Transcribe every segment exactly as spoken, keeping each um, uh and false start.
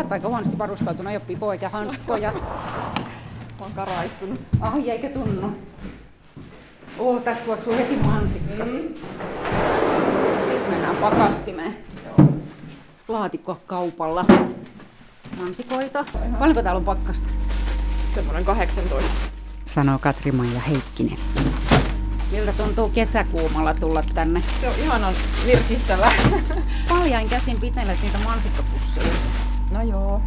sä oot aika huonosti varustautunut, ei ole pipoa eikä hanskoja. Mä oon karaistunut. Ai, eikä tunnu. Oh, tästä tuoksuu heti mansikka. Mm. Sitten mennään pakastimeen. Joo. Laatikko kaupalla. Mansikoita. Aivan. Paljonko täällä on pakkasta? Semmoinen kahdeksantoista. Sanoo Katri-Maija Heikkinen. Miltä tuntuu kesäkuumalla tulla tänne? Se on ihanan virkistävää. Paljain käsin pitelet niitä mansikkapusseja. No joo.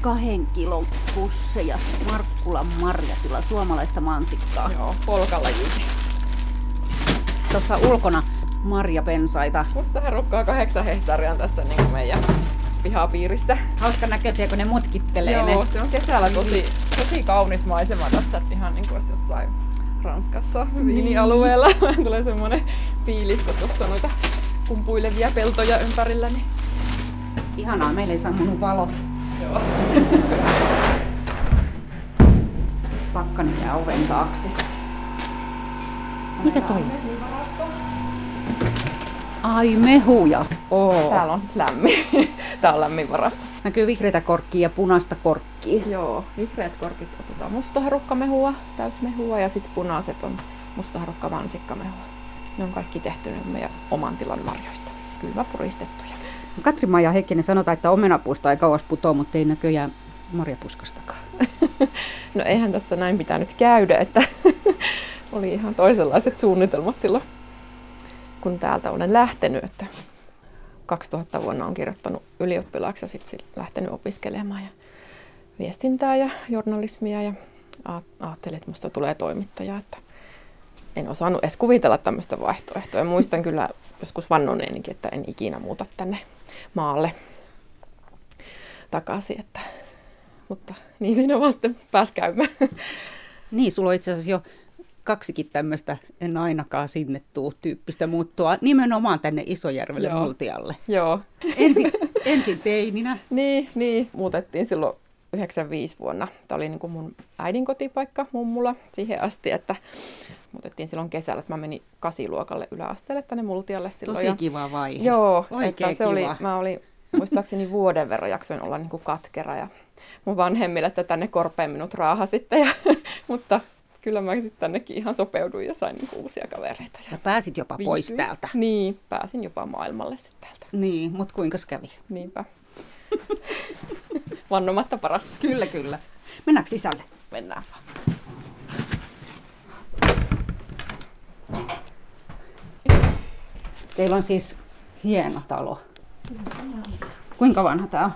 Kahden kilon pusseja. Markkulan marjatila, suomalaista mansikkaa. Joo, polkalajikin. Tuossa ulkona marjapensaita. Musta herukkaa kahdeksan hehtaaria tässä niin meidän pihapiirissä. Hauskan näköisiä, kun ne mutkittelee. Joo, ne. Se on kesällä tosi, tosi kaunis maisema tässä, ihan niin kuin jossain Ranskassa viinialueella. Mm. Tulee semmoinen fiilis, kun tuossa noita kumpuilevia peltoja ympärilläni. Ihanaa, meillä ei sammunut valot. Joo. Pakkanen jää oven taakse. Mikä toi? Ai, mehuja. Oo. Täällä on sit lämmin. Tää on lämmin varasto. Näkyy vihreitä korkkia ja punaista korkkia. Joo, vihreät korkit otetaan mustaharukkamehua, täysmehua, ja sitten punaiset on mustaharukka mansikkamehua. Ne on kaikki tehty meidän oman tilan marjoista. Kylmä puristettuja. Katri-Maija Heikkinen, sanotaan, että omenapuusta ei kauas putoa, mutta ei näköjään marjapuskastakaan. No eihän tässä näin pitänyt käydä, että oli ihan toisenlaiset suunnitelmat silloin, kun täältä olen lähtenyt. Että kaksituhatta vuonna on kirjoittanut ylioppilaaksi ja sitten lähtenyt opiskelemaan ja viestintää ja journalismia. Ja ajattelin, että musta tulee toimittaja. Että en osannut edes kuvitella tämmöistä vaihtoehtoa. Ja muistan kyllä joskus vannoneenikin, että en ikinä muuta tänne maalle takaisin. Että, mutta niin siinä vasta pääsi käymään. Niin, sulla on itse asiassa jo kaksikin tämmöistä en ainakaan sinne tuu -tyyppistä muuttoa nimenomaan tänne Isojärvelle. Joo. Multialle. Joo. Ensin, ensin teininä. Niin, niin, muutettiin silloin yhdeksänkymmentäviisi vuonna. Tämä oli niin kuin mun äidin kotipaikka mummulla siihen asti, että muutettiin silloin kesällä, että mä menin kasiluokalle yläasteelle tänne Multialle silloin. Tosi kiva vaihe. Joo, että se oli, mä olin muistaakseni vuoden verran jaksoin olla niin kuin katkera ja mun vanhemmille, että tänne korpeen minut raaha sitten, ja, mutta kyllä mä sitten tännekin ihan sopeuduin ja sain niin kuin uusia kavereita. Ja, ja pääsit jopa vinkyin pois täältä. Niin, pääsin jopa maailmalle sitten täältä. Niin, mutta kuinka kävi? Niinpä. Vannomatta paras. Kyllä, kyllä. Mennäänkö sisälle? Mennään vaan. Teillä on siis hieno talo. Kuinka vanha tämä on?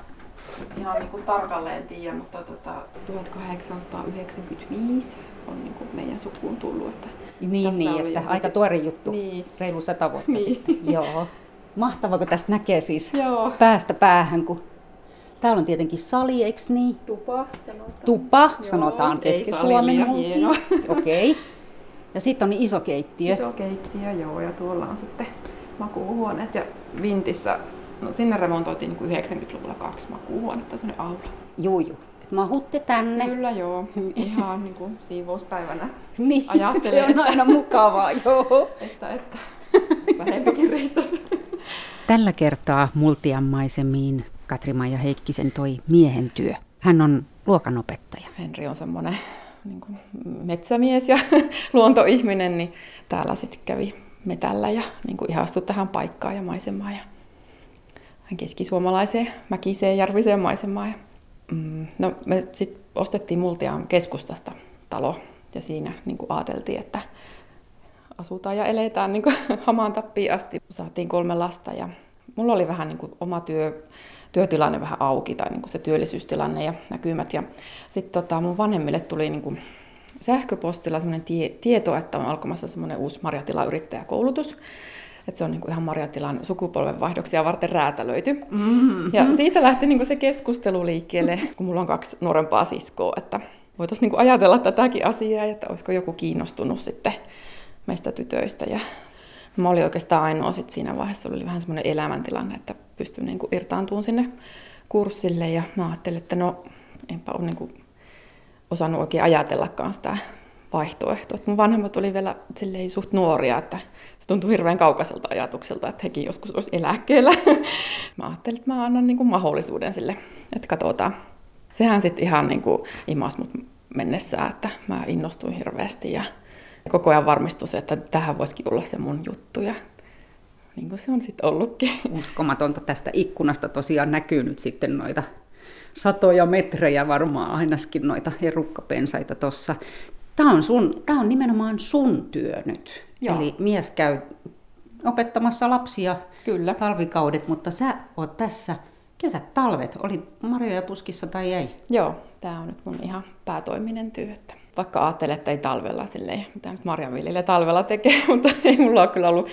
Ihan niin kuin tarkalleen tiedä, mutta tota, tuhatkahdeksansataayhdeksänkymmentäviisi on niin kuin meidän sukuun tullut. Että niin, niin että jotenkin aika tuore juttu. Niin. Reilu sata vuotta niin sitten. Joo. Mahtavaa, kun tästä näkee siis. Joo. Päästä päähän, kun täällä on tietenkin sali, eikö niin? Tupa sanotaan. Tupa. Joo, sanotaan Keski-Suomen Multia. Okei. Okay. Ja sitten on iso keittiö. Iso keittiö, joo. Ja tuolla on sitten makuuhuoneet ja vintissä. No, sinne remontoitiin niin yhdeksänkymmentäluvulla kaksi makuuhuonetta, semmoinen aula. Juu, juu. Et mahutte tänne. Kyllä, joo. Ihan niin kuin siivouspäivänä. Niin, ajattelin, se on aina että mukavaa, joo. Että, että vähempikin riittäisi. Tällä kertaa Multian maisemiin Katri-Maija Heikkisen toi miehen työ. Hän on luokanopettaja. Henri on semmoinen niin kuin metsämies ja luontoihminen, niin täällä sitten kävi metällä ja niin kuin ihastui tähän paikkaan ja maisemaan. Ja keskisuomalaiseen, mäkiseen, järviseen maisemaan. Ja, mm, no, me sitten ostettiin Multiaan keskustasta talo ja siinä niin kuin ajateltiin, että asutaan ja eletään niin kuin hamaan tappiin asti. Saatiin kolme lasta ja mulla oli vähän niin kuin oma työ, työtilanne vähän auki tai niin kuin se työllisyystilanne ja näkymät. Ja sitten tota, mun vanhemmille tuli niin kuin sähköpostilla semmoinen tie, tieto, että on alkamassa semmoinen uusi marjatilayrittäjäkoulutus. Että se on niinku ihan marjatilan sukupolvenvaihdoksia varten räätälöity. Mm-hmm. Ja siitä lähti niinku se keskustelu liikkeelle, kun mulla on kaksi nuorempaa siskoa, että voitaisiin niinku ajatella tätäkin asiaa, että olisiko joku kiinnostunut sitten meistä tytöistä. Ja mä olin oikeastaan ainoa sit siinä vaiheessa, oli vähän semmoinen elämäntilanne, että pystyin niinku irtaantumaan sinne kurssille. Ja mä ajattelin, että no enpä ole niinku osannut oikein ajatellakaan sitä vaihtoehto. Mun vanhemmat oli vielä silleen suht nuoria, että se tuntui hirveän kaukaiselta ajatukselta, että hekin joskus olisi eläkkeellä. Mä ajattelin, että mä annan niin kuin mahdollisuuden sille, että katsotaan. Sehän sitten ihan niin kuin imasi mut mennessään, että mä innostuin hirveästi ja koko ajan varmistuin, että tähän voisikin olla se mun juttu. Ja niin kuin se on sitten ollutkin. Uskomatonta, tästä ikkunasta tosiaan näkyy nyt sitten noita satoja metrejä varmaan ainakin noita herukkapensaita tuossa. Tämä on, sun, tämä on nimenomaan sun työ nyt. Joo. Eli mies käy opettamassa lapsia. Kyllä. Talvikaudet, mutta sä oot tässä kesät, talvet. Oli marjoja puskissa tai ei? Joo, tämä on nyt mun ihan päätoiminen työ. Vaikka ajattelen, että ei talvella silleen, mitä nyt marjanviljelijä talvella tekee, mutta ei mulla ole kyllä ollut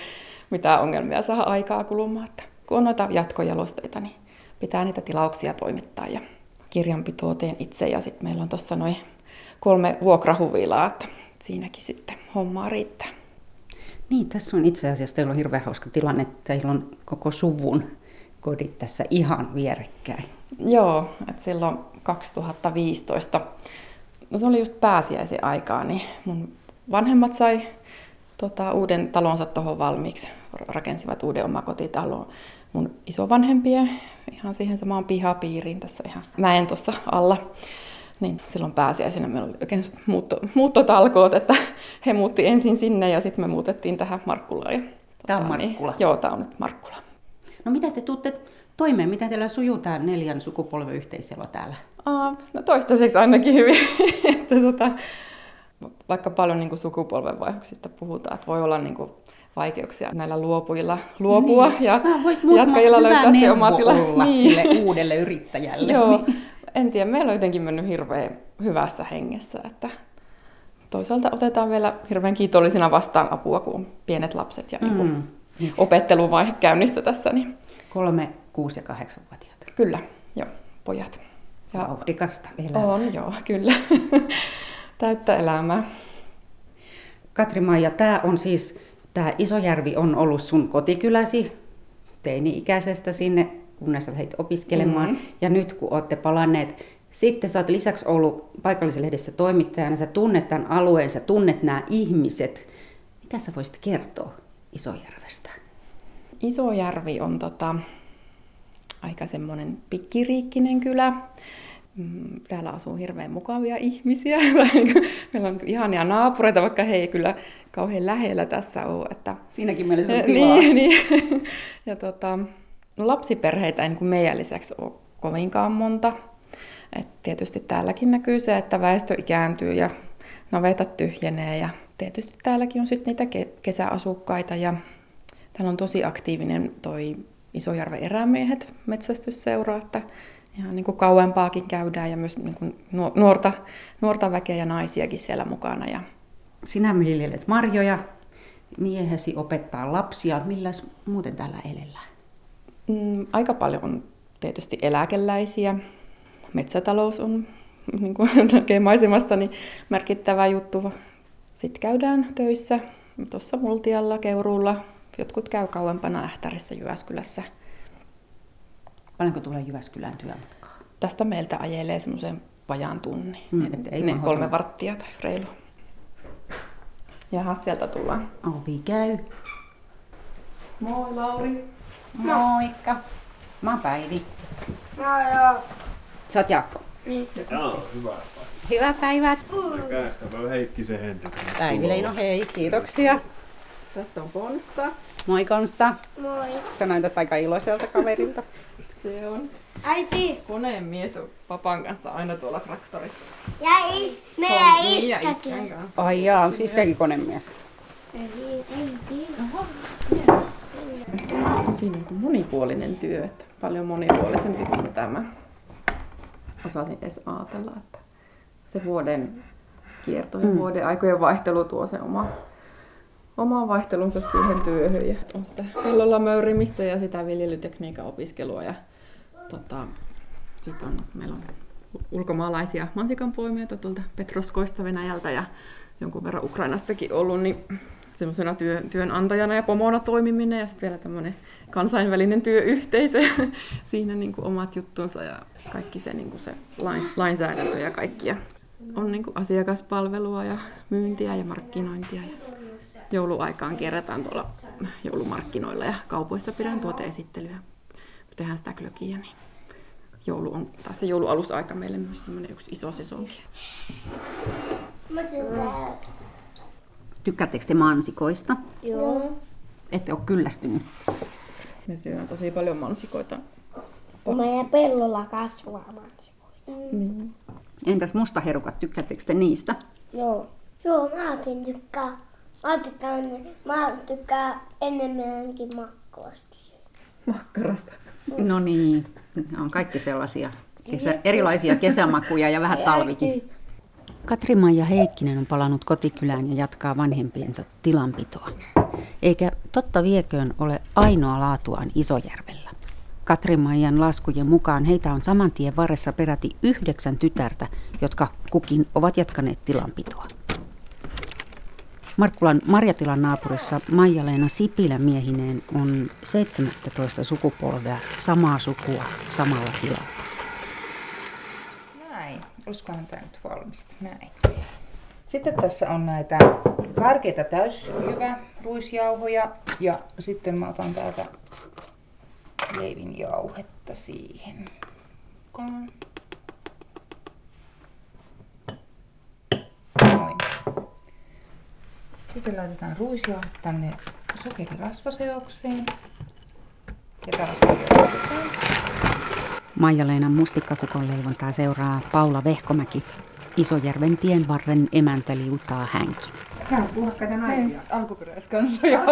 mitään ongelmia saada aikaa kulumaan. Kun on noita jatkojalosteita, niin pitää niitä tilauksia toimittaa ja kirjanpitoa teen itse ja sitten meillä on tuossa noin kolme vuokrahuvilaa, että siinäkin sitten hommaa riittää. Niin, tässä on itse asiassa, teillä on hirveän hauska tilanne, teillä on koko suvun kodit tässä ihan vierekkäin. Joo, että silloin kaksituhattaviisitoista, no se oli just pääsiäisen aikaa, niin mun vanhemmat sai tota, uuden talonsa tuohon valmiiksi, rakensivat uuden omakotitalon mun isovanhempien ihan siihen samaan pihapiiriin tässä ihan mäen tuossa alla. Niin, silloin pääsiäisenä meillä oli oikein muutto, muuttotalkoot, että he muutti ensin sinne ja sitten me muutettiin tähän Markkulaan. Tämä on Markkula. Niin, joo, tämä on nyt Markkula. No mitä te tuutte toimeen? Mitä teillä sujuu tämä neljän sukupolven yhteiselo täällä? Aa, no toistaiseksi ainakin hyvin. että, tota, vaikka paljon niin kuin sukupolvenvaihdoksista puhutaan, että voi olla niin kuin vaikeuksia näillä luopujilla luopua niin. ja jatkajilla löytää se oma tila. Niin. Sille uudelle yrittäjälle. Joo. En tiedä, meillä on jotenkin mennyt hirveän hyvässä hengessä, että toisaalta otetaan vielä hirveän kiitollisina vastaan apua, kun on pienet lapset ja mm. niin kuin opetteluvaihe käynnissä tässä. Niin. Kolme, kuusi ja kahdeksanvuotiaat. Kyllä, joo, pojat. Ja vauhdikasta elämää. On, joo, kyllä. Täyttä elämää. Katri-Maija, tämä on siis, tämä Isojärvi on ollut sun kotikyläsi teini-ikäisestä sinne, kunnes lähdit opiskelemaan. Mm-hmm. Ja nyt kun olette palanneet, sitten sä oot lisäksi ollut paikallislehdessä toimittajana, sä tunnet tämän alueen, sä tunnet nämä ihmiset. Mitä sä voisit kertoa Isojärvestä? Isojärvi on tota, aika semmoinen pikkiriikkinen kylä. Täällä asuu hirveän mukavia ihmisiä. Meillä on ihania naapureita, vaikka he ei kyllä kauhean lähellä tässä ole. Että... Siinäkin mielessä on tilaa. Niin, niin. Ja tota... No, lapsiperheitä ei niin kuin meidän lisäksi ole kovinkaan monta. Et tietysti täälläkin näkyy se, että väestö ikääntyy ja navetat tyhjenee. Ja tietysti täälläkin on sitten niitä kesäasukkaita. Ja täällä on tosi aktiivinen toi Isojärven erämiehet metsästysseura, että ihan niin kuin kauempaakin käydään ja myös niin kuin nuorta, nuorta väkeä ja naisiakin siellä mukana. Ja... Sinä viljelet marjoja, miehesi opettaa lapsia. Milläs muuten täällä elellään? Aika paljon on tietysti eläkeläisiä. Metsätalous on niin kuin näkee maisemasta niin merkittävä juttu. Sitten käydään töissä tuossa Multialla, Keuruulla. Jotkut käy kauempana Ähtärissä, Jyväskylässä. Paljonko tulee Jyväskylään työmatkaa? Tästä meiltä ajelee semmoisen vajaan tunnin. Mm, niin, kolme varttia tai reilu. Jaha, sieltä tullaan. Ovi käy. Moi Lauri. Moikka. Mä oon Päivi. Mä oon Jaakko. Sä oot Jaakko. Niin. Joo, hyvää päivää. Hyvää päivää. Käänstä vaan Heikkisen Henrik. Päivi Leino, hei, kiitoksia. Tässä on Konsta. Moi Konsta. Moi. Sä näytät aika iloiselta kaverilta. Se on. Äiti. Koneen mies on papan kanssa aina tuolla traktorissa. Ja is, meidän iskäkin. Ai jaa, onks iskäkin konemies? Ei, ei tiedä. Tosi niin kuin monipuolinen työ, että paljon monipuolisempi kuin tämä. Osasin edes ajatella, että se vuoden kierto ja mm. vuoden aikojen vaihtelu tuo sen oma, oman vaihtelunsa siihen työhön. Ja on sitä pellolla möyrimistä ja sitä viljelytekniikan opiskelua. Ja, tota, sit on, meillä on ulkomaalaisia mansikanpoimijoita tuolta Petrozkoista Venäjältä ja jonkun verran Ukrainastakin ollut. Niin semmoisena työ, työnantajana ja pomona toimiminen ja sitten vielä tämmöinen kansainvälinen työyhteisö, siinä niin kuin omat juttunsa ja kaikki se, niin kuin se lainsäädäntö ja kaikki. Ja on niin kuin asiakaspalvelua ja myyntiä ja markkinointia. Ja jouluaikaan kierretään tuolla joulumarkkinoilla ja kaupoissa pidän tuoteesittelyä. Tehdään sitä klökiä, niin joulu on taas se joulualusaika meille myös semmoinen yksi iso sesonki. Tykkäättekö te mansikoista? Joo. Ette ole kyllästynyt? Me syömme tosi paljon mansikoita. Meidän pellolla kasvaa mansikoita. Mm. Entäs mustaherukat, tykkäättekö te niistä? Joo. Joo, mäkin tykkään. Mä tykkään, mä tykkään enemmänkin makkarasta. Makkarasta. No niin, on kaikki sellaisia kesä, erilaisia kesämakuja ja vähän talvikin. Katri-Maija Heikkinen on palannut kotikylään ja jatkaa vanhempiensa tilanpitoa. Eikä totta vieköön ole ainoa laatuaan Isojärvellä. Katri-Maijan laskujen mukaan heitä on saman tien varressa peräti yhdeksän tytärtä, jotka kukin ovat jatkaneet tilanpitoa. Markkulan marjatilan naapurissa Maija-Leena Sipilä miehineen on seitsemäntoista sukupolvea samaa sukua samalla tilalla. Näin, olisikohan tämä nyt valmista. Näin. Sitten tässä on näitä karkeita täysjyväruisjauhoja ja sitten mä otan täältä leivin jauhetta siihen. Sitten laitetaan ruisjauhot tänne sokerirasvaseokseen ja taas jauhetaan. Maija-Leenan mustikkakukon leivontaa seuraa Paula Vehkomäki, Isojärven tien varren emäntä liutaa hänkin. Tää on puhakkaita naisia. Alkuperäiskansoja.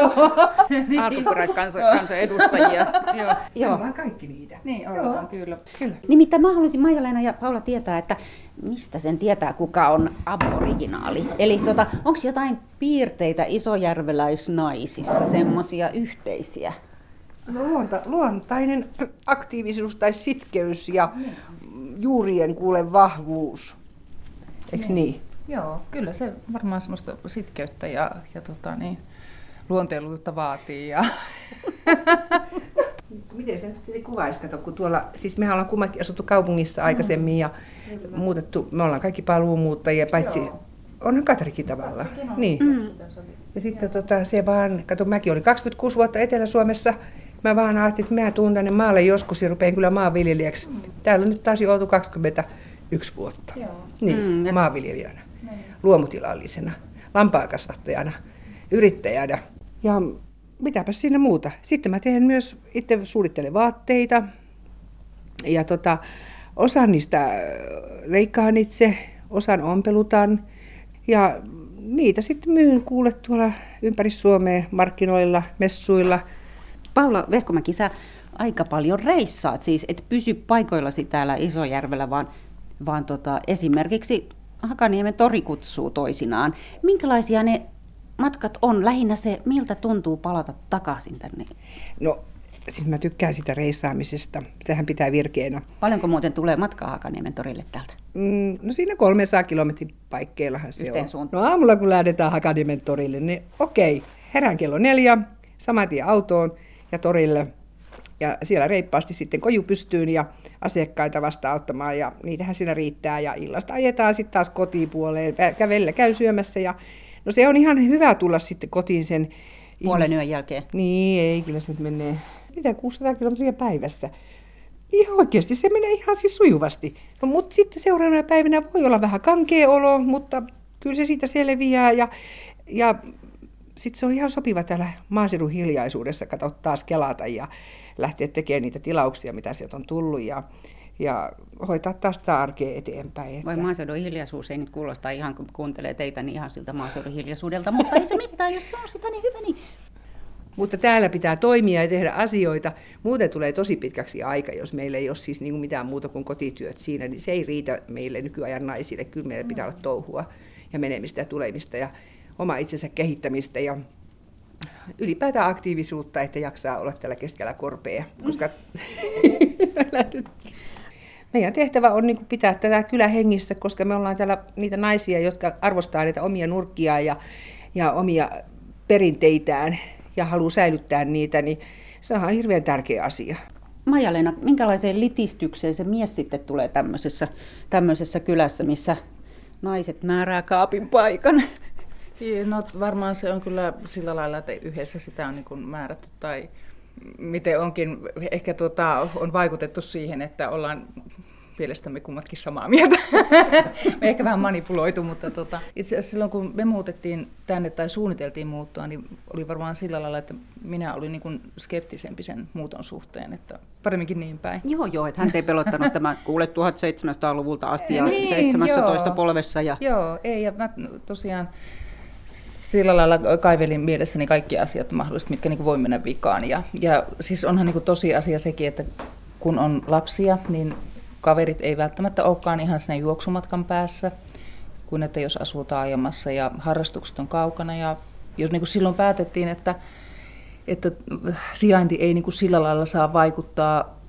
Alkuperäiskansoja edustajia. Joo. Ollaan kaikki niitä. Niin ollaan, kyllä. kyllä. Nimittäin mä haluaisin Maija-Leena ja Paula tietää, että mistä sen tietää, kuka on aboriginaali. Eli tuota, onko jotain piirteitä isojärveläisnaisissa, semmoisia yhteisiä? Luonta, luontainen aktiivisuus tai sitkeys ja juurien kuule vahvuus. Eikö niin? Joo, kyllä se varmaan semmoista sitkeyttä ja, ja tota niin, luonteiluutta vaatii. Ja miten se nyt kuvaisi, kato, kun tuolla, siis mehän ollaan kummatkin asuttu kaupungissa aikaisemmin ja mm. muutettu, me ollaan kaikki paluumuuttajia, paitsi joo. on Katrikin tavallaan. Niin. Mm. Ja sitten tota, se vaan, kato, mäkin olin kaksikymmentäkuusi vuotta Etelä-Suomessa, mä vaan ajattelin, että mä tuun tänne maalle joskus ja rupean kyllä maanviljelijäksi. Mm. Täällä on nyt taas oltu kaksikymmentäyksi vuotta, joo. niin, mm. maanviljelijänä. Luomutilallisena, lampaakasvattajana, yrittäjänä ja mitäpä siinä muuta. Sitten mä teen myös, itse suunnittelen vaatteita ja tota, osan niistä leikkaan itse, osan ompelutan ja niitä sitten myyn kuule tuolla ympäri Suomea markkinoilla, messuilla. Paula Vehkomäki, sä aika paljon reissaat siis, et pysy paikoillasi täällä Isojärvellä, vaan, vaan tota, esimerkiksi Hakaniemen tori kutsuu toisinaan. Minkälaisia ne matkat on? Lähinnä se, miltä tuntuu palata takaisin tänne? No, siis mä tykkään sitä reissaamisesta. Sehän pitää virkeänä. Paljonko muuten tulee matkaa Hakaniemen torille täältä? Mm, no siinä kolmesataa kilometrin paikkeillahan se yhteen on. Suuntaan. No aamulla kun lähdetään Hakaniemen torille, niin okei, herään kello neljä, saman tien autoon ja torille. Ja siellä reippaasti sitten koju pystyyn ja asiakkaita vastaanottamaan ja niitähän siinä riittää ja illasta ajetaan sitten taas kotipuoleen, kävellä käy syömässä ja no se on ihan hyvä tulla sitten kotiin sen puolen ihmis... yön jälkeen. Niin, ei kyllä se menee mitä kuusisataa kilometriä päivässä. Ihan oikeasti se menee ihan siis sujuvasti. No mutta sitten seuraavana päivänä voi olla vähän kankea olo, mutta kyllä se siitä selviää ja, ja sitten se on ihan sopiva täällä maaseudun hiljaisuudessa katsoa taas kelata ja lähteä tekemään niitä tilauksia, mitä sieltä on tullut ja, ja hoitaa taas sitä arkea eteenpäin. Voi maaseudun hiljaisuus ei nyt kuulostaa ihan, kun kuuntelee teitä, niin ihan siltä maaseudun hiljaisuudelta, mutta ei se mitään, jos se on sitä niin hyvä, niin. Mutta täällä pitää toimia ja tehdä asioita. Muuten tulee tosi pitkäksi aika, jos meillä ei ole siis niin kuin mitään muuta kuin kotityöt siinä, niin se ei riitä meille nykyajan naisille. Kyllä meillä pitää olla touhua ja menemistä ja tulemista ja oma itsensä kehittämistä ja ylipäätään aktiivisuutta, että jaksaa olla tällä keskellä korpea, koska mm. meidän tehtävä on niin kuin pitää tätä kylä hengissä, koska me ollaan täällä niitä naisia, jotka arvostaa niitä omia nurkkiaan ja, ja omia perinteitään ja haluaa säilyttää niitä, niin se on hirveän tärkeä asia. Maija-Leena, minkälaiseen litistykseen se mies sitten tulee tämmöisessä, tämmöisessä kylässä, missä naiset määrää kaapin paikan. No varmaan se on kyllä sillä lailla, että yhdessä sitä on niin kuin määrätty tai miten onkin, ehkä tuota, on vaikutettu siihen, että ollaan mielestämme kummatkin samaa mieltä. Me ehkä vähän manipuloitu, mutta tota, itse asiassa silloin kun me muutettiin tänne tai suunniteltiin muuttua, niin oli varmaan sillä lailla, että minä olin niin kuin skeptisempi sen muuton suhteen, että paremminkin niin päin. Joo, joo, että häntä ei pelottanut tämä kuule tuhatseitsemänsataaluvulta asti ja niin, seitsemästoista joo. polvessa. Ja... Joo, ei, ja mä tosiaan sillä lailla kaivelin mielessäni kaikki asiat mahdolliset, mitkä niin kuin voi mennä vikaan. Ja, ja siis onhan niin kuin tosiasia sekin, että kun on lapsia, niin kaverit ei välttämättä olekaan ihan siinä juoksumatkan päässä, kuin että jos asuu taajamassa ja harrastukset on kaukana. Ja jos niin kuin silloin päätettiin, että, että sijainti ei niin kuin sillä lailla saa vaikuttaa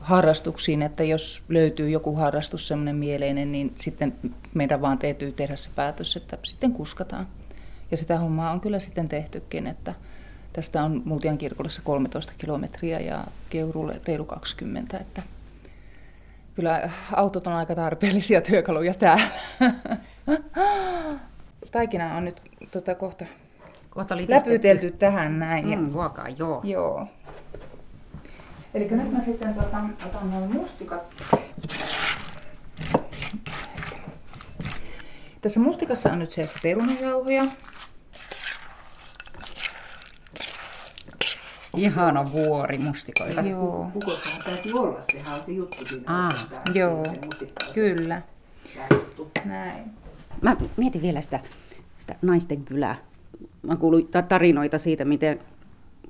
harrastuksiin, että jos löytyy joku harrastus semmoinen mieleinen, niin sitten meidän vaan täytyy tehdä se päätös, että sitten kuskataan. Ja sitä hommaa on kyllä sitten tehtykin, että tästä on Multian kirkollessa kolmetoista kilometriä ja Keuruulle reilu kaksikymmentä, että kyllä autot on aika tarpeellisia työkaluja täällä. Taikina on nyt tota, kohta, kohta läpytelty tähän näin. Mm, ja... Vuokaa, joo. joo. Eli nyt mä sitten tota, otan nuo mustikat. Tässä mustikassa on nyt se perunajauhoja. Ihana vuori mustikoita. Joo. Kukossa täytyy olla, sehän on se juttu siinä. Ah, joo, kyllä. Näin. Mä mietin vielä sitä, sitä naisten kylää. Mä kuulin tarinoita siitä, miten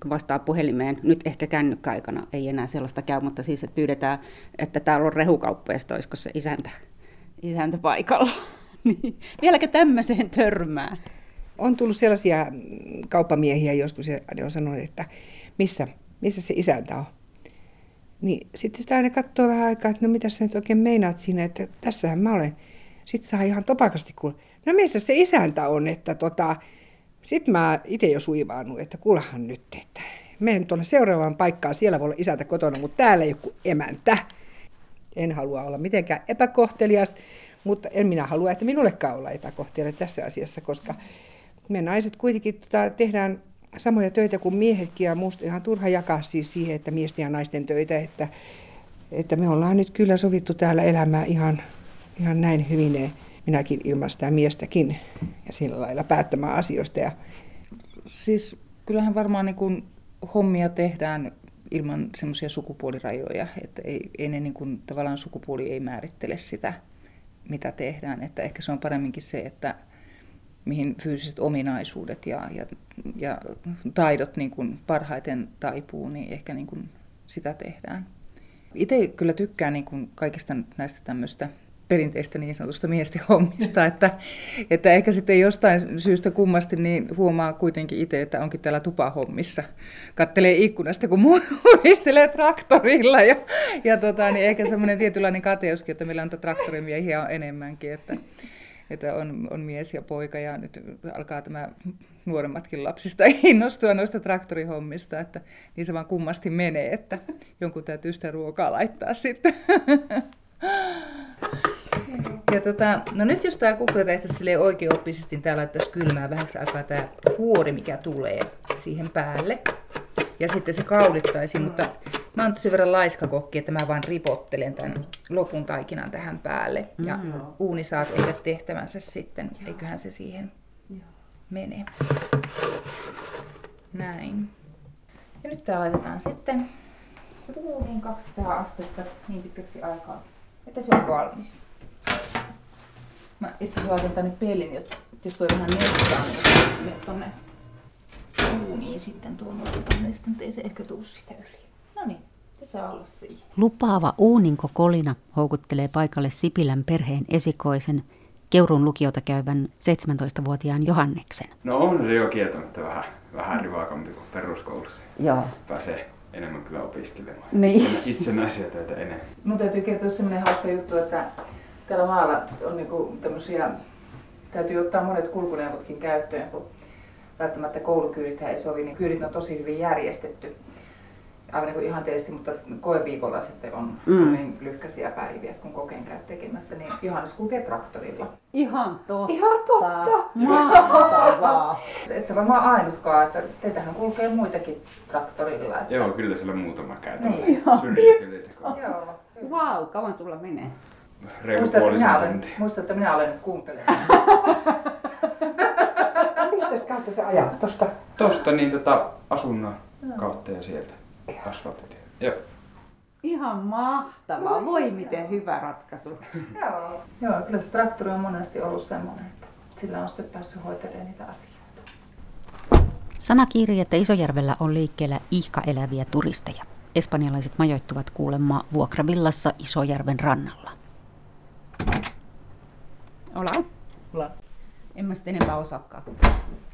vastaa puhelimeen. Nyt ehkä kännykkäaikana ei enää sellaista käy, mutta siis että pyydetään, että täällä on rehukauppa ja sitten olisiko se isäntä, isäntä paikalla. Niin. Vieläkö tämmöiseen törmää? On tullut sellaisia kauppamiehiä joskus, ja ne on sanonut, että missä, missä se isäntä on. Niin sitten sitä aina katsoo vähän aikaa, että no mitä sä nyt oikein meinaat siinä, että tässähän mä olen. Sitten saa ihan topakasti kuulla, no missä se isäntä on, että tota... Sitten mä itse jo suivaannut, että kuulahan nyt, että menen tuonne seuraavaan paikkaan, siellä voi olla isäntä kotona, mutta täällä ei ole kuin emäntä. En halua olla mitenkään epäkohtelias, mutta en minä halua, että minullekaan olla epäkohtelias tässä asiassa, koska me naiset kuitenkin tota, tehdään samoja töitä kuin miehetkin, ja musta ihan turha jakaa siis siihen, että miesten ja naisten töitä, että, että me ollaan nyt kyllä sovittu täällä elämää ihan, ihan näin hyvineen. Minäkin ilman sitä miestäkin ja sillä lailla päättämään asioista. Ja... Siis kyllähän varmaan niin kun hommia tehdään ilman semmoisia sukupuolirajoja, että ei, ei ne niin kun, tavallaan sukupuoli ei määrittele sitä, mitä tehdään. Että ehkä se on paremminkin se, että mihin fyysiset ominaisuudet ja, ja, ja taidot niin kun parhaiten taipuu, niin ehkä niin kun sitä tehdään. Itse kyllä tykkään niin kun kaikista näistä tämmöistä perinteistä niin sanotusta miesten hommista, että, että ehkä sitten jostain syystä kummasti niin huomaa kuitenkin itse, että onkin täällä tupahommissa. Kattelee ikkunasta, kun muistelee traktorilla ja, ja tota, niin ehkä semmoinen tietynlainen kateuskin, että meillä on traktorimiehiä on enemmänkin, että, että on, on mies ja poika ja nyt alkaa tämä nuoremmatkin lapsista innostua noista traktorihommista, että niin se vaan kummasti menee, että jonkun täytyy sitä ruokaa laittaa sitten. Ja tota, no nyt jos tämä kukka tehtäisiin oikein oppisesti, niin tää laittaisi kylmää vähäksi aikaa tämä kuori, mikä tulee siihen päälle. Ja sitten se kaulittaisiin, mutta mä oon sen verran laiskakokki, että mä vaan ripottelen tämän lopun taikinan tähän päälle. Ja mm-hmm. uuni saa tehdä tehtävänsä sitten, joo. eiköhän se siihen joo. mene. Näin. Ja nyt tää laitetaan sitten uuniin kaksisataa astetta niin pitkäksi aikaa, että se on valmis. Mä itse asiassa laitan tänne pelin, jos toi vähän mestaa, niin mene tonne uuniin sitten tuon tonne, sitten ei se ehkä tuu sitä yli. No niin, se saa olla siihen. Lupaava uuninko kolina houkuttelee paikalle Sipilän perheen esikoisen, Keuruun lukiota käyvän seitsemäntoistavuotiaan Johanneksen. No on se jo kieltämättä vähän, vähän rivakampi kuin peruskoulussa. Joo. Pääsee enemmän kyllä opiskelemaan. Niin. Itsenäisiä töitä enemmän. Mun täytyy kertoa semmoinen hauska juttu, että täällä maalla on niinku tämmösiä, täytyy ottaa monet kulkuneuvotkin käyttöön, kun välttämättä koulukyydithän ei sovi, niin kyydit on tosi hyvin järjestetty. aivan niin kuin ihan teesti, mutta koeviikolla sitten on mm. niin lyhkäisiä päiviä, kun kokeen käy tekemässä, niin johanneskuupia traktorilla. Ihan totta! Ihan totta! Mahtavaa! Et sä varmaan ainutkaan, että teitähän kulkee muitakin traktorilla. Että... Joo, kyllä siellä muutama käy tällä syrjäkylillä. Vau, kauan sulla menee? Reilupuolisen tuntia. Muista, että minä olen nyt kuuntelemaan. Mistä kautta sä ajat? Tosta? Tosta niin tota asunnon kautta ja sieltä. Asfalttitie. Joo. Ihan mahtavaa. Voi miten hyvä ratkaisu. Joo. Joo, kyllä se traktori on monesti ollut semmoinen, että sillä on sitten päässyt hoitelemaan niitä asioita. Sana kirjaa, että Isojärvellä on liikkeellä ihkaeläviä turisteja. Espanjalaiset majoittuvat kuulemma vuokravillassa Isojärven rannalla. Hola. Hola. En mä sitten enempää osaakaan.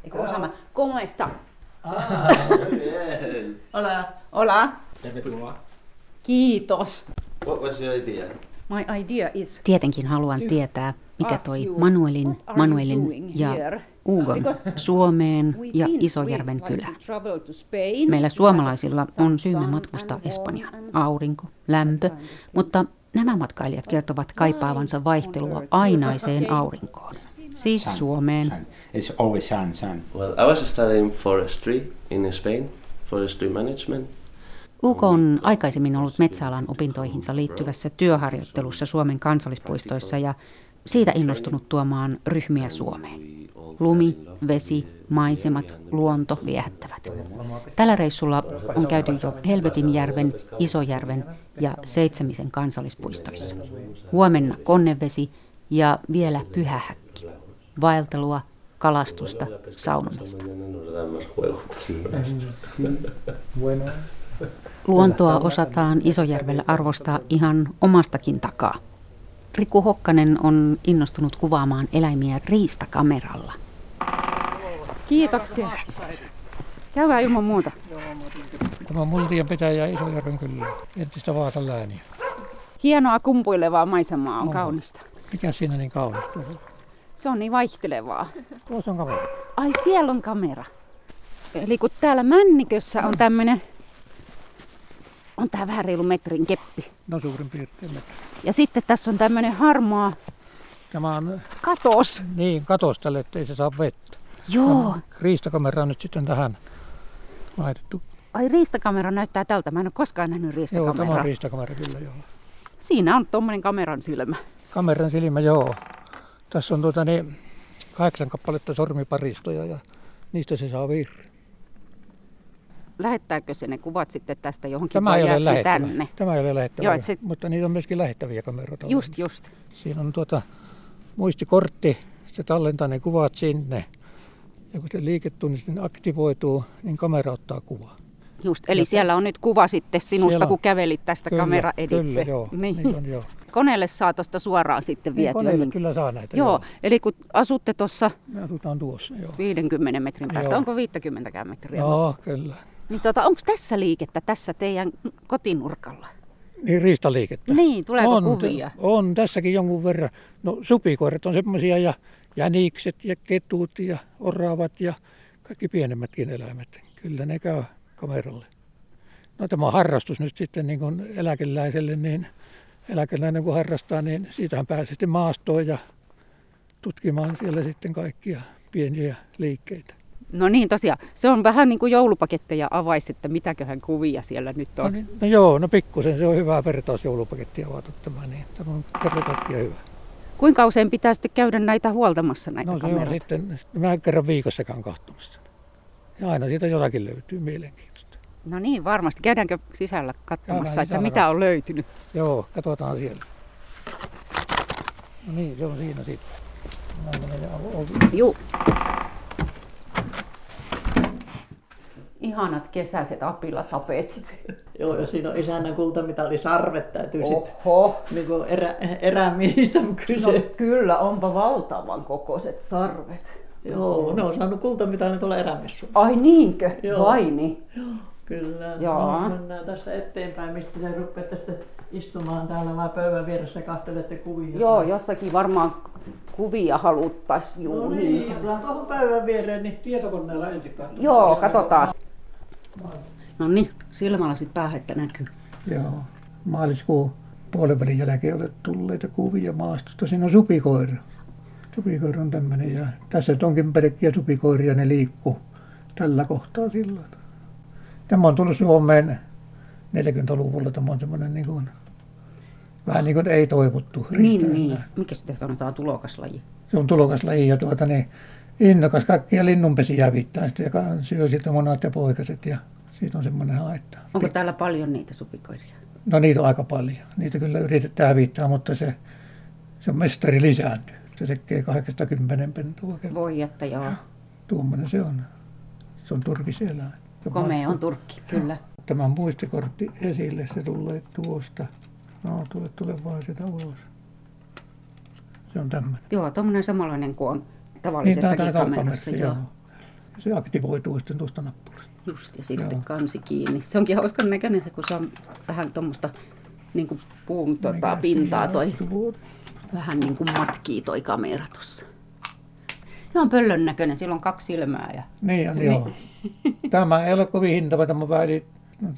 Eikö osaamaan? Como esta? Ah, bien. Hola. Hola. Tervetuloa. Kiitos. What was your idea? My idea is... Tietenkin haluan tietää, mikä toi Manuelin, Manuelin ja Ugon Suomeen ja Isojärven kylään. Meillä suomalaisilla on syymme matkustaa Espanjaan. Aurinko, lämpö, mutta nämä matkailijat kertovat kaipaavansa vaihtelua ainaiseen aurinkoon. Siis sun. Suomeen. It's always sun, sun. Well, I was studying forestry in Spain, forestry management. Ugo on aikaisemmin ollut metsäalan opintoihinsa liittyvässä työharjoittelussa Suomen kansallispuistoissa ja siitä innostunut tuomaan ryhmiä Suomeen. Lumi, vesi, maisemat, luonto viehättävät. Tällä reissulla on käyty jo Helvetinjärven, Isojärven ja Seitsemisen kansallispuistoissa. Huomenna Konnevesi ja vielä Pyhähäkki. Vaeltelua, kalastusta, saunomista. Luontoa osataan Isojärvellä arvostaa ihan omastakin takaa. Riku Hokkanen on innostunut kuvaamaan eläimiä riistakameralla. Kiitoksia. Käydään ilman muuta. Tämä on Multian petäjä Isojärven kylää, entistä Vaasan lääniä. Hienoa kumpuilevaa maisemaa on, on kaunista. Mikä siinä niin kaunista? Se on niin vaihtelevaa. Tuossa on kamera. Ai, siellä on kamera. Eli kun täällä männikössä on tämmönen... On tää vähän reilu metrin keppi. No suurin piirtein metri. Ja sitten tässä on tämmönen harmaa... Tämä on... Katos. Niin, katos tälle, ettei se saa vettä. Joo. Riistakamera on nyt sitten tähän laitettu. Ai, riistakamera näyttää tältä. Mä en ole koskaan nähnyt riistakameraa. Joo, tämä on riistakamera kyllä, joo. Siinä on tommonen kameran silmä. Kameran silmä, joo. Tässä on tuota niin kahdeksan kappaletta sormiparistoja ja niistä se saa virran. Lähettääkö se ne kuvat sitten tästä johonkin vai jääkö tänne? Tämä ei ole lähettävä, joo, se... mutta niitä on myöskin lähettäviä kameroita. Just, just. Siinä on tuota muistikortti, se tallentaa ne kuvat sinne. Ja kun se liiketunnistin aktivoituu, niin kamera ottaa kuvaa. Just, eli ja siellä te... on nyt kuva sitten sinusta, siellä... kun kävelit tästä kyllä, kamera editse. Kyllä, joo, niin. Niin on, joo. Koneelle saa tuosta suoraan sitten vietyä. Niin, koneelle kyllä saa näitä. Joo, joo. Eli kun asutte tuossa viidenkymmenen metrin päässä, joo. Onko viisikymmentä metriä? Joo, no, kyllä. Niin tuota, onko tässä liikettä tässä teidän kotinurkalla? Niin, riistaliikettä. Niin, tuleeko on, kuvia? On, tässäkin jonkun verran. No, supikoirat on semmoisia ja jänikset ja ketut ja oravat ja kaikki pienemmätkin eläimet. Kyllä ne käy kameralle. No, tämä on harrastus nyt sitten niin kuin eläkeläiselle, niin eläkeläinen kun harrastaa, niin siitähän pääsee sitten maastoon ja tutkimaan siellä sitten kaikkia pieniä liikkeitä. No niin, tosiaan. Se on vähän niin kuin joulupaketteja avaisi, että mitäköhän kuvia siellä nyt on. No, niin, no joo, no pikkusen. Se on hyvä vertaus joulupakettia avata tämä. Niin. Tämä on kertokaa hyvä. Kuinka usein pitää sitten käydä näitä huoltamassa näitä no, kameroita? No sitten, mä kerran viikossa käyn katsomassa. Ja aina siitä jotakin löytyy mielenkiintoista. No niin, varmasti. Käydäänkö sisällä katsomassa, sisällä että mitä on löytynyt? Joo, katsotaan siellä. No niin, se on siinä sitten. Juu. Ihanat kesäiset apilatapetit. Joo, ja siinä on isänä kultamitali sarvet, täytyy sitten niin erä, erämiehistä kyse. No, kyllä, onpa valtavan kokoiset sarvet. Joo, ne on saanut kultamitalin tuolla erämessulla. Ai niinkö? Joo. Vai niin? Joo, kyllä. No, mennään tässä eteenpäin, mistä te rupeatte sitten istumaan täällä vaan pöydän vieressä ja kattelette kuvia. Joo, jossakin varmaan kuvia haluttaisiin juuri. No niin, tuohon pöydän viereen, niin tietokoneella ensin katsotaan. Joo, katsotaan. No niin, silmälasit päähän, että näkyy. Joo. Maaliskuun puolenvälin jälkeen olet tulleita kuvia maastosta. Siinä on supikoira. Supikoira on tämmöinen. Ja tässä onkin pelkkiä supikoiria, ne liikkuu tällä kohtaa sillä. Tämä on tullut Suomeen neljäkymmentäluvulla. Tämä on semmoinen niin kuin, vähän niin kuin ei toivottu. Niin, niin. Mikä sitten sanotaan tulokaslaji? Se on tulokaslaji ja tuota niin. Innokas kaikkia linnunpesiä hävittää sitten ja syö sitten monat ja poikaset ja siitä on semmoinen haittaa. Onko täällä paljon niitä supikoiria? No niitä on aika paljon. Niitä kyllä yritetään hävittää, mutta se, se mestari lisääntyy. Se tekee kahdeksankymmentä pentua. Voi että joo. Tuommoinen se on. Se on turkiseläin. Komea on turkki, kyllä. Tämä muistikortti esille, se tulee tuosta. No tule, tule vaan sitä ulos. Se on tämmöinen. Joo, tuommoinen samanlainen kuin on. Tavallisessakin niin, kamerassa, joo. joo. Se aktivoituu sitten tuosta nappulasta. Just, ja sitten joo. Kansi kiinni. Se onkin hauskan näköinen se, kun se on vähän tuommoista niin kuin puun tuota, pintaa toi. Vähän niin kuin matkii toi kamera tuossa. Se on pöllön näköinen, sillä on kaksi silmää. Ja... Niin on, joo. Tämä ei ole kovin hintava, tämä väli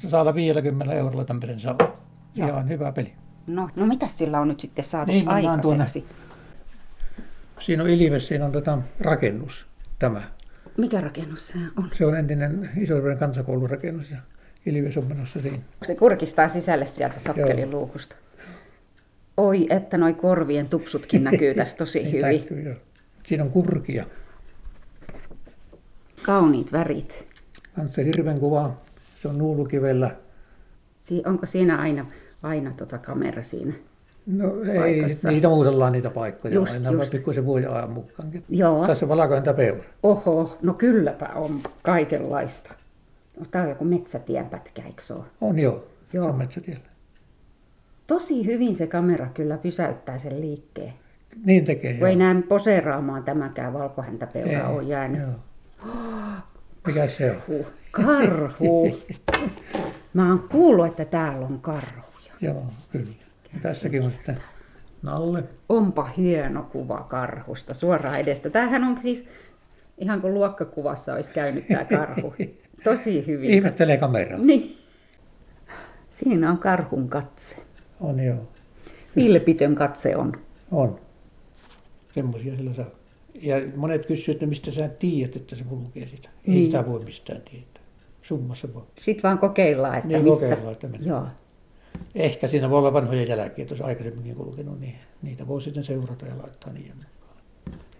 saada viidelläkymmenellä eurolla tämmöinen saa. Ihan hyvä peli. No, no mitä sillä on nyt sitten saatu niin, aikaiseksi? Siinä on ilme, siinä on tota rakennus, tämä. Mikä rakennus se on? Se on entinen Iso-Ryperin kansakoulun rakennus ja ilves on menossa siinä. Se kurkistaa sisälle sieltä sokkelin luukusta. Oi, että noi korvien tupsutkin näkyy tässä tosi niin hyvin. Täytyy, siinä on kurkia. Kauniit värit. Kanssa hirven kuva, se on nuulukivellä. Si- onko siinä aina, aina tota kamera siinä? No ei, niitä muutellaan niitä paikkoja, just, aina just. Pikkuisen vuoden ajan mukaankin. Joo. Tässä on valkointa peura. Oho, no kylläpä on kaikenlaista. No, tämä on joku metsätien pätkä, eikö se ole? On joo, joo. Se on metsätiellä. Tosi hyvin se kamera kyllä pysäyttää sen liikkeen. Niin tekee joo. Ei näin poseeraamaan tämäkään valkohäntä peura ole jäänyt. Joo. Oh, mikä se on? Karhu! Mä oon kuullut, että täällä on karhuja. Joo, kyllä. Tässäkin on sitten nalle. Onpa hieno kuva karhusta suoraan edestä. Tämähän on siis ihan kuin luokkakuvassa olisi käynyt tämä karhu. Tosi hyvin. Ihmettelee kameraa. Niin. Siinä on karhun katse. On joo. Vilpitön katse on. On. Semmoisia sillä saa. Ja monet kysyvät, että mistä sä tiedät, että se kulkee sitä. Ei niin. Sitä voi mistään tietää. Summassa voi. Sitten vaan kokeillaan, että niin, missä. Kokeillaan, että missä. Joo. Ehkä siinä voi olla vanhoja jälkiä, jos aikaisemminkin kulkenut, niin niitä voi sitten seurata ja laittaa niiden mukaan.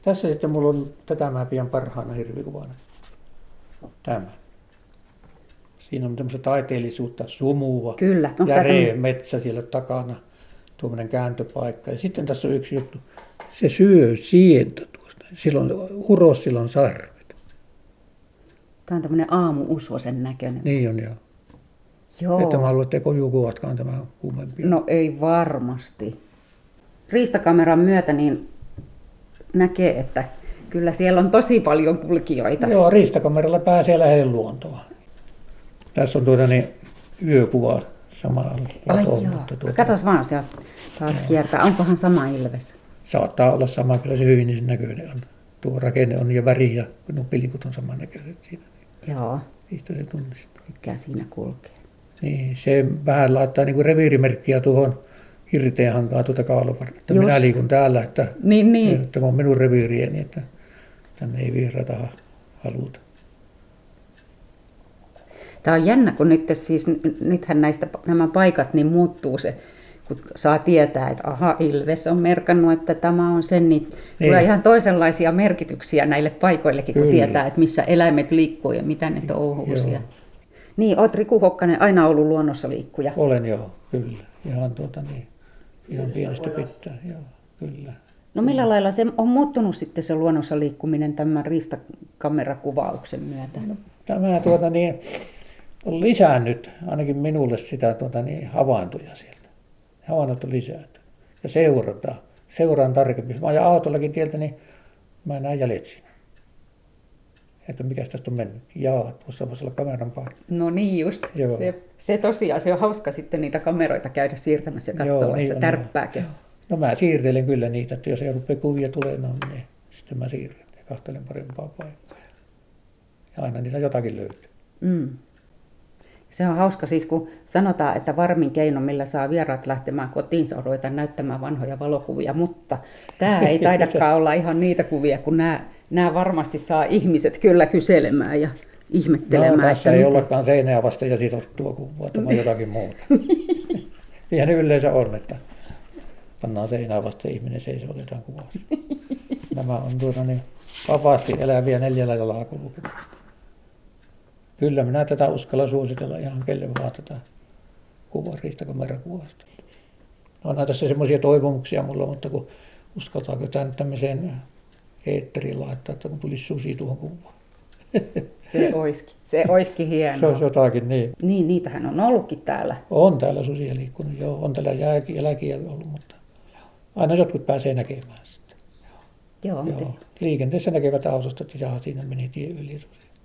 Tässä sitten mulla on tätä mä pidän parhaana hirvikuvana. Tämä. Siinä on tämmöistä taiteellisuutta, sumua, kyllä, ja reemetsä siellä takana, tuommoinen kääntöpaikka. Ja sitten tässä on yksi juttu, se syö sientä tuosta, silloin uros, silloin sarvet. Tämä on tämmöinen aamuusvosen näköinen. Niin on joo. Joo. Että mä haluan, ettei kojukuvatkaan tämä kummempia. No ei varmasti. Riistakameran myötä niin näkee, että kyllä siellä on tosi paljon kulkijoita. Joo, riistakameralla pääsee lähelle luontoa. Tässä on tuota niin yökuva samalla platoon. Tuota... Katos vaan, se taas kiertää. Onkohan sama ilves? Saattaa olla sama, kyllä se hyvin niin näköinen on. Tuo rakenne on ja väri ja nuo pilkut on samannäköiset siinä. Joo. Siitä se tunnistaa. Tykkää siinä kulkee. Niin, se vähän laittaa niin kuin reviirimerkkiä tuohon hirteen hankaan tuota kaalopartta. Minä liikun täällä, että niin, niin. Tämä on minun reviirieni, että tänne ei vierata haluta. Tämä on jännä, kun nyt siis, nythän näistä, nämä paikat niin muuttuu se, kun saa tietää, että aha, ilves on merkannut, että tämä on sen, niin tulee niin. Ihan toisenlaisia merkityksiä näille paikoillekin, kun kyllä. Tietää, että missä eläimet liikkuu ja mitä ne touhuusia. Niin, olet Riku Hokkanen aina ollut luonnossa liikkuja. Olen joo, kyllä. Ihan, tuota, niin, ihan pienestä pitää, joo, kyllä. No millä kyllä. Lailla se on muuttunut sitten se luonnossa liikkuminen tämän riistakamerakuvauksen myötä? No, tämä tuota, niin, on lisännyt ainakin minulle sitä tuota, niin, havaintoja sieltä. Havainnot on lisääntynyt. Ja seurataan. Seuraan tarkemmin. Mä ajan autollakin tieltä, niin mä näen jäljet siinä. Että mikä tästä on mennyt. Jaa, tuossa voisi olla kameran paikka. No niin just. Se, se tosiaan, se on hauska sitten niitä kameroita käydä siirtämässä ja katsoa, joo, niin että tärppääkö. No mä siirtelen kyllä niitä, että jos ei rupea kuvia tulemaan, niin sitten mä siirrän ja kahtelen parempaa paikkaa. Ja aina niitä jotakin löytyy. Mm. Se on hauska siis, kun sanotaan, että varmin keino, millä saa vieraat lähtemään kotiinsa, on ruveta näyttämään vanhoja valokuvia, mutta tämä ei taidakaan olla ihan niitä kuvia, kun nämä, nämä varmasti saa ihmiset kyllä kyselemään ja ihmettelemään. No, tässä ei miten... ollakaan seinää vasta ja siitä on tuo kuva, tämä on jotakin muuta. Ihan yleensä on, että pannaan seinää vasta ja ihminen seisoo, otetaan kuvaa. Nämä on tuota niin vapaasti eläviä neljällä jalalla kulkevia. Kyllä minä tätä uskalla suositella ihan kelle vaan tätä kuvaristakameran kuvasta. Onhan tässä semmoisia toivomuksia mulla, mutta kun uskaltaako tämä nyt tämmöiseen eetteriin laittaa, että kun tulisi susi tuohon kuvaan. Se oiski, se oiski hienoa. Se olisi jotakin niin. Niin, niitähän on ollutkin täällä. On täällä susia liikkunut, joo. On täällä jälkiä ollut, mutta aina jotkut pääsee näkemään sitten. Joo. joo. Liikenteessä näkevät autosta, että jaa, siinä meni tie yli.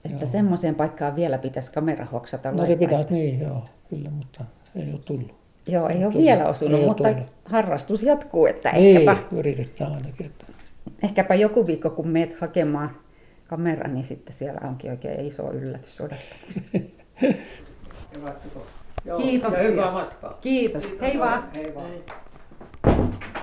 Että joo. Semmoiseen paikkaan vielä pitäisi kamera hoksata. No se pitäisi, niin joo, kyllä, mutta ei ole tullut. Joo, ei, ei ole tullut. Vielä osunut, ei mutta harrastus jatkuu, että ei, ehkäpä... yritetään ainakin. Että... Ehkäpä joku viikko, kun meet hakemaan kameran, niin sitten siellä onkin oikein iso yllätys odottamassa. Kiitoksia. Kiitos. Kiitos. Hei vaan. Hei vaan. Hei.